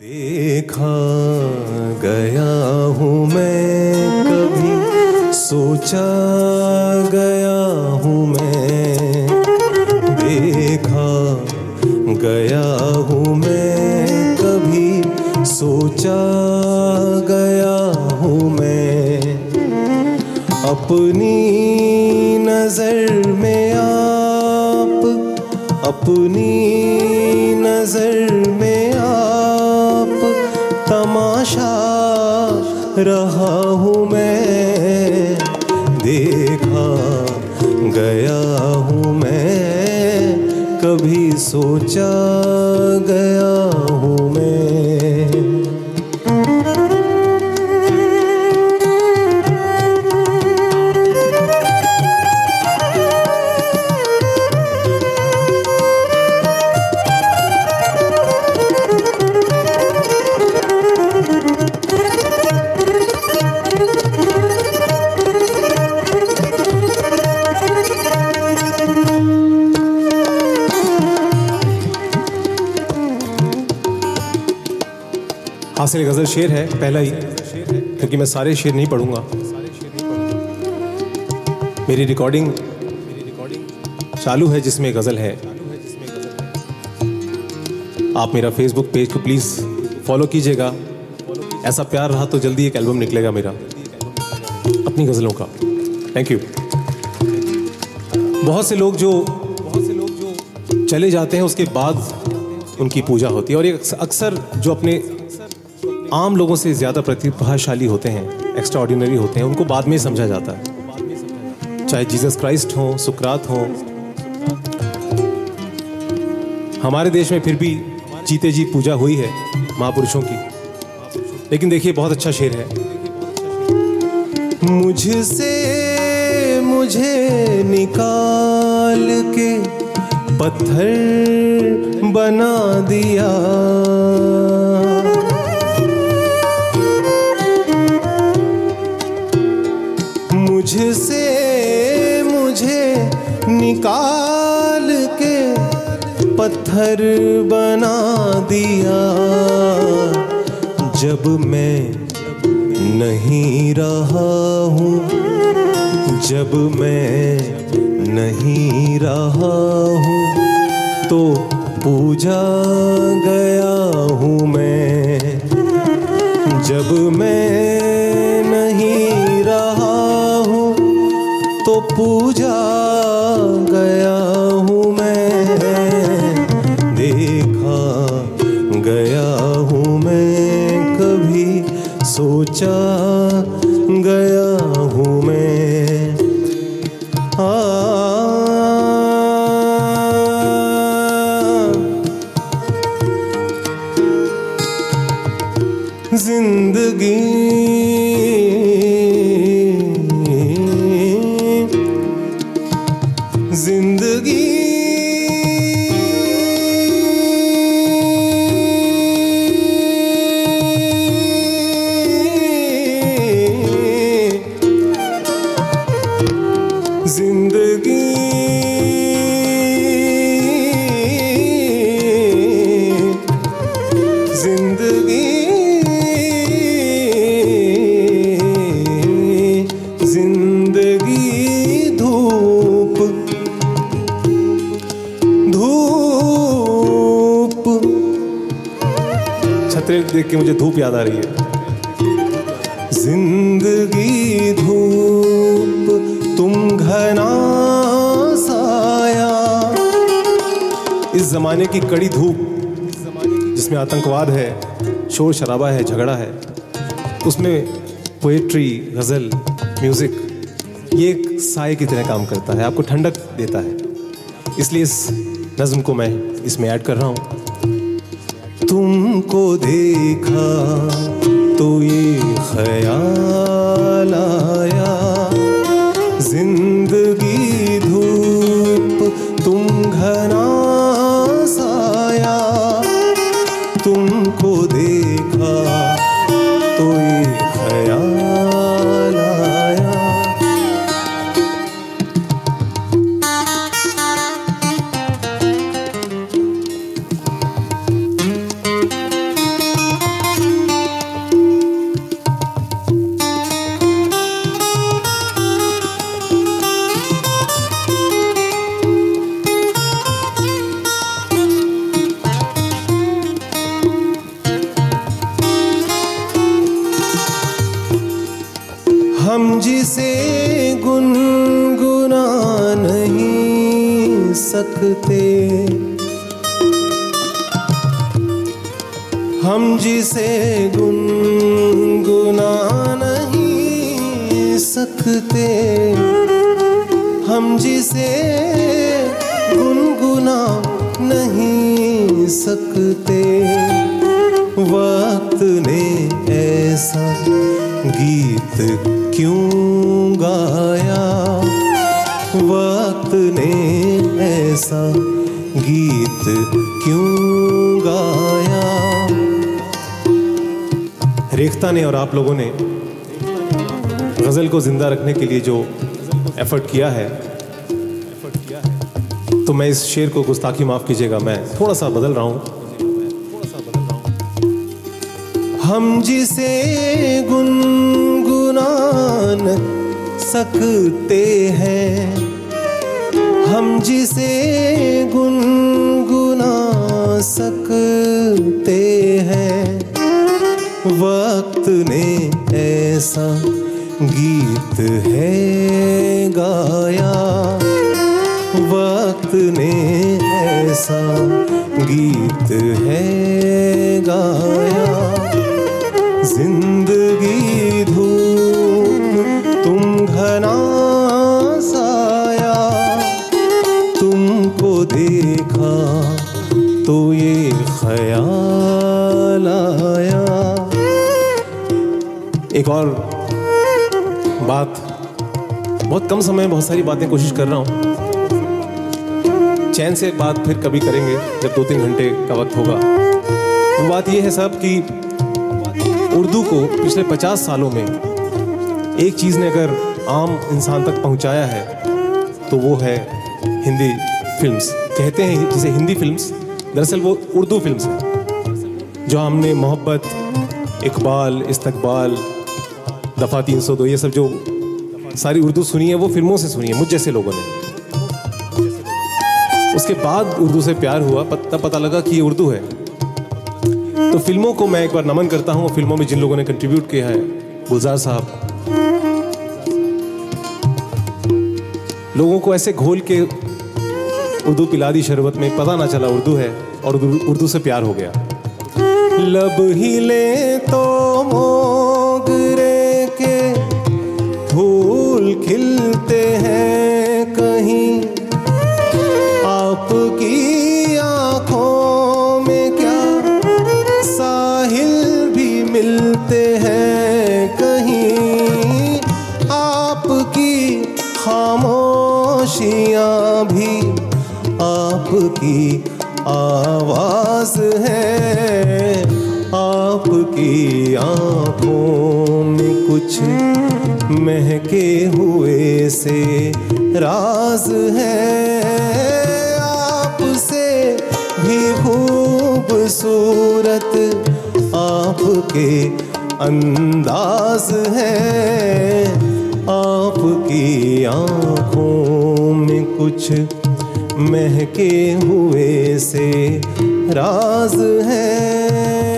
دیکھا گیا ہوں میں کبھی، سوچا گیا ہوں میں، دیکھا گیا ہوں میں کبھی، سوچا گیا ہوں میں، اپنی نظر میں آپ، اپنی نظر میں آپ، تماشا رہا ہوں میں، دیکھا گیا ہوں میں کبھی، سوچا گیا ہوں میں۔ حاصل غزل شعر ہے پہلا ہی، کیونکہ میں سارے شعر نہیں پڑھوں گا، میری ریکارڈنگ چالو ہے جس میں غزل ہے۔ آپ میرا فیس بک پیج کو پلیز فالو کیجئے گا، ایسا پیار رہا تو جلدی ایک البم نکلے گا میرا اپنی غزلوں کا۔ Thank you. بہت سے لوگ جو چلے جاتے ہیں اس کے بعد ان کی پوجا ہوتی ہے، اور یہ اکثر جو اپنے عام لوگوں سے زیادہ پرتیبھاشالی ہوتے ہیں، ایکسٹرا آرڈینری ہوتے ہیں، ان کو بعد میں سمجھا جاتا ہے، چاہے جیزس کرائسٹ ہوں، سقراط ہوں۔ ہمارے دیش میں پھر بھی جیتے جی پوجا ہوئی ہے مہا پرشوں کی، لیکن دیکھیے بہت اچھا شعر ہے۔ مجھ سے مجھے نکال کے پتھر بنا دیا، مجھ سے مجھے نکال کے پتھر بنا دیا، جب میں نہیں رہا ہوں، جب میں نہیں رہا ہوں تو پوجا گیا ہوں میں، جب میں نہیں رہا تو پوجا گیا ہوں میں، دیکھا گیا ہوں میں کبھی، سوچا گیا ہوں میں۔ دیکھ کے مجھے دھوپ یاد آ رہی ہے۔ زندگی دھوپ تم گھنا سایہ، اس زمانے کی کڑی دھوپ جس میں آتنکواد ہے، شور شرابہ ہے، جھگڑا ہے، اس میں پوئٹری، غزل، میوزک، یہ ایک سائے کی طرح کام کرتا ہے، آپ کو ٹھنڈک دیتا ہے۔ اس لیے اس نظم کو میں اس میں ایڈ کر رہا ہوں۔ تم کو دیکھا تو یہ خیال آیا، زندگی دھوپ تم گھنا سایہ، تم کو دیکھا تو یہ خیال آیا۔ سے گنگنا نہیں سکتے، ہم جسے گنگنا نہیں سکتے، ہم جسے گنگنا نہیں سکتے، وقت نے ایسا گیت کیوں گایا، وقت نے ایسا گیت کیوں گایا۔ ریختہ نے اور آپ لوگوں نے غزل کو زندہ رکھنے کے لیے جو ایفرٹ کیا ہے، تو میں اس شعر کو گستاخی معاف کیجیے گا، میں تھوڑا سا بدل رہا ہوں۔ ہم جسے گنگنا نہیں سکتے ہیں، ہم جسے گنگنا سکتے ہیں، وقت نے ایسا گیت ہے گایا، وقت نے ایسا گیت ہے گایا۔ زندگی دھوپ تم گھنا سایا، تم کو دیکھا تو یہ خیال آیا۔ ایک اور بات، بہت کم سمے میں بہت ساری باتیں کوشش کر رہا ہوں، چین سے ایک بات پھر کبھی کریں گے جب 2-3 گھنٹے کا وقت ہوگا۔ وہ بات یہ ہے صاحب کہ اردو کو پچھلے 50 سالوں میں ایک چیز نے اگر عام انسان تک پہنچایا ہے تو وہ ہے ہندی فلمز، کہتے ہیں جسے ہندی فلمز، دراصل وہ اردو فلمز ہیں، جو ہم نے محبت، اقبال، استقبال، دفعہ 302، یہ سب جو ساری اردو سنی ہے وہ فلموں سے سنی ہے، مجھ جیسے لوگوں نے۔ اس کے بعد اردو سے پیار ہوا، تب پتہ لگا کہ یہ اردو ہے۔ تو فلموں کو میں ایک بار نمن کرتا ہوں، فلموں میں جن لوگوں نے کنٹریبیوٹ کیا ہے، گلزار صاحب، لوگوں کو ایسے گھول کے اردو پلا دی شربت میں، پتہ نہ چلا اردو ہے اور اردو سے پیار ہو گیا۔ لب ہلے تو موگرے کے پھول کھلتے ہیں کہیں، آپ کی آنکھوں میں کیا ساحل بھی ملتے ہیں کہیں، آپ کی خاموشیاں بھی آپ کی آواز ہے، آپ کی آنکھوں میں کچھ مہکے ہوئے سے راز ہے، آپ سے بھی خوبصورت آپ کے انداز ہیں، آپ کی آنکھوں میں کچھ مہکے ہوئے سے راز ہیں۔